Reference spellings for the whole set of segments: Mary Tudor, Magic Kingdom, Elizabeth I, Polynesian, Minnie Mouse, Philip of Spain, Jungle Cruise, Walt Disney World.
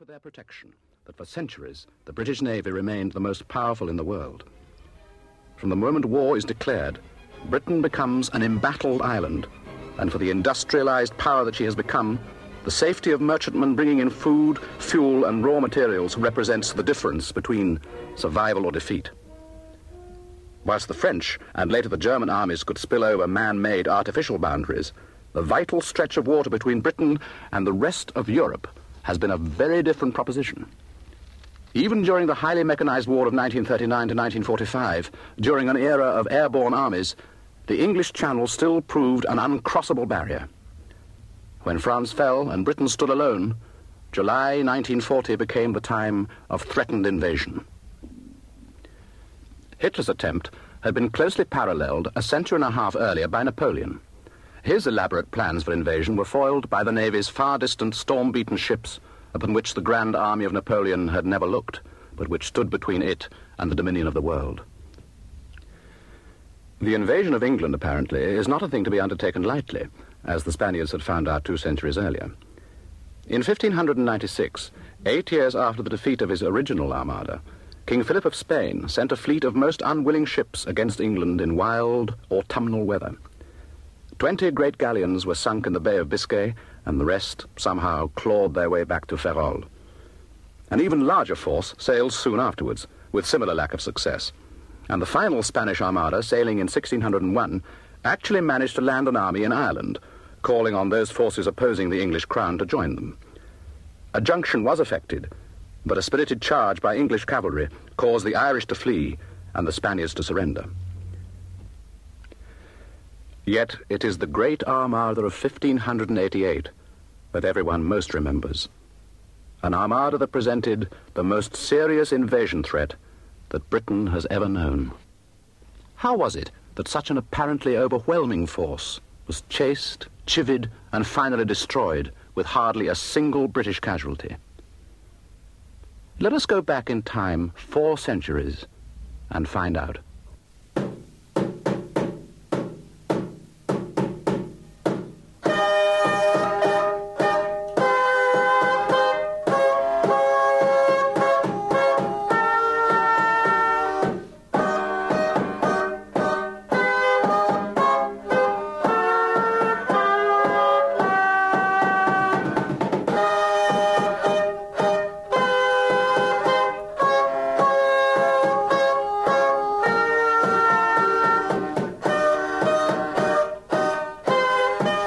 for their protection that for centuries the British Navy remained the most powerful in the world. From the moment war is declared, Britain becomes an embattled island, and for the industrialized power that she has become, the safety of merchantmen bringing in food, fuel and raw materials represents the difference between survival or defeat. Whilst the French and later the German armies could spill over man-made artificial boundaries, the vital stretch of water between Britain and the rest of Europe has been a very different proposition. Even during the highly mechanized war of 1939 to 1945, during an era of airborne armies, the English Channel still proved an uncrossable barrier. When France fell and Britain stood alone, July 1940 became the time of threatened invasion. Hitler's attempt had been closely paralleled a century and a half earlier by Napoleon. His elaborate plans for invasion were foiled by the Navy's far-distant, storm-beaten ships upon which the Grand Army of Napoleon had never looked, but which stood between it and the dominion of the world. The invasion of England, apparently, is not a thing to be undertaken lightly, as the Spaniards had found out 2 centuries earlier. In 1596, 8 years after the defeat of his original armada, King Philip of Spain sent a fleet of most unwilling ships against England in wild, autumnal weather. 20 great galleons were sunk in the Bay of Biscay, and the rest somehow clawed their way back to Ferrol. An even larger force sailed soon afterwards, with similar lack of success, and the final Spanish armada, sailing in 1601, actually managed to land an army in Ireland, calling on those forces opposing the English crown to join them. A junction was effected, but a spirited charge by English cavalry caused the Irish to flee and the Spaniards to surrender. Yet it is the great Armada of 1588 that everyone most remembers. An Armada that presented the most serious invasion threat that Britain has ever known. How was it that such an apparently overwhelming force was chased, chivied, and finally destroyed with hardly a single British casualty? Let us go back in time 4 centuries and find out.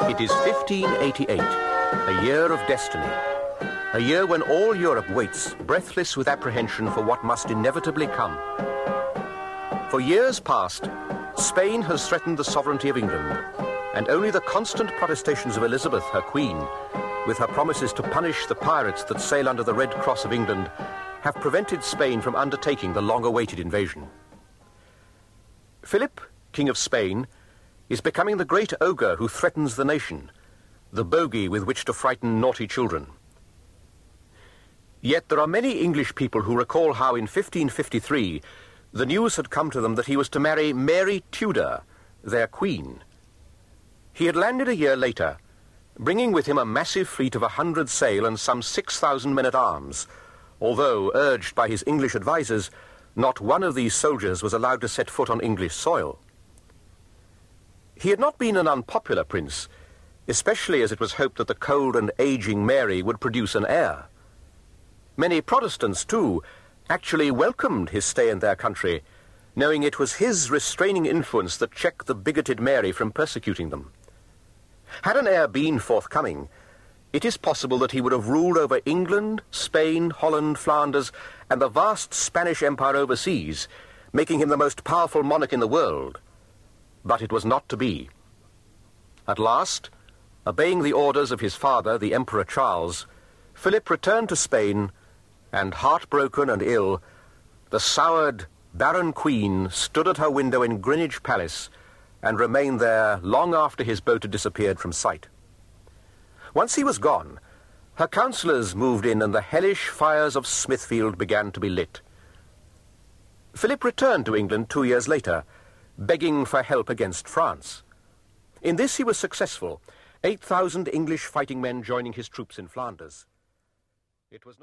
It is 1588, a year of destiny, a year when all Europe waits, breathless with apprehension for what must inevitably come. For years past, Spain has threatened the sovereignty of England, and only the constant protestations of Elizabeth, her queen, with her promises to punish the pirates that sail under the Red Cross of England, have prevented Spain from undertaking the long-awaited invasion. Philip, King of Spain, is becoming the great ogre who threatens the nation, the bogey with which to frighten naughty children. Yet there are many English people who recall how in 1553 the news had come to them that he was to marry Mary Tudor, their queen. He had landed a year later, bringing with him a massive fleet of 100 sail and some 6,000 men-at-arms, although, urged by his English advisers, not one of these soldiers was allowed to set foot on English soil. He had not been an unpopular prince, especially as it was hoped that the cold and aging Mary would produce an heir. Many Protestants, too, actually welcomed his stay in their country, knowing it was his restraining influence that checked the bigoted Mary from persecuting them. Had an heir been forthcoming, it is possible that he would have ruled over England, Spain, Holland, Flanders, and the vast Spanish Empire overseas, making him the most powerful monarch in the world. But it was not to be. At last, obeying the orders of his father, the Emperor Charles, Philip returned to Spain, and heartbroken and ill, the soured, barren queen stood at her window in Greenwich Palace and remained there long after his boat had disappeared from sight. Once he was gone, her councillors moved in and the hellish fires of Smithfield began to be lit. Philip returned to England 2 years later, begging for help against France. In this he was successful, 8,000 English fighting men joining his troops in Flanders. It was not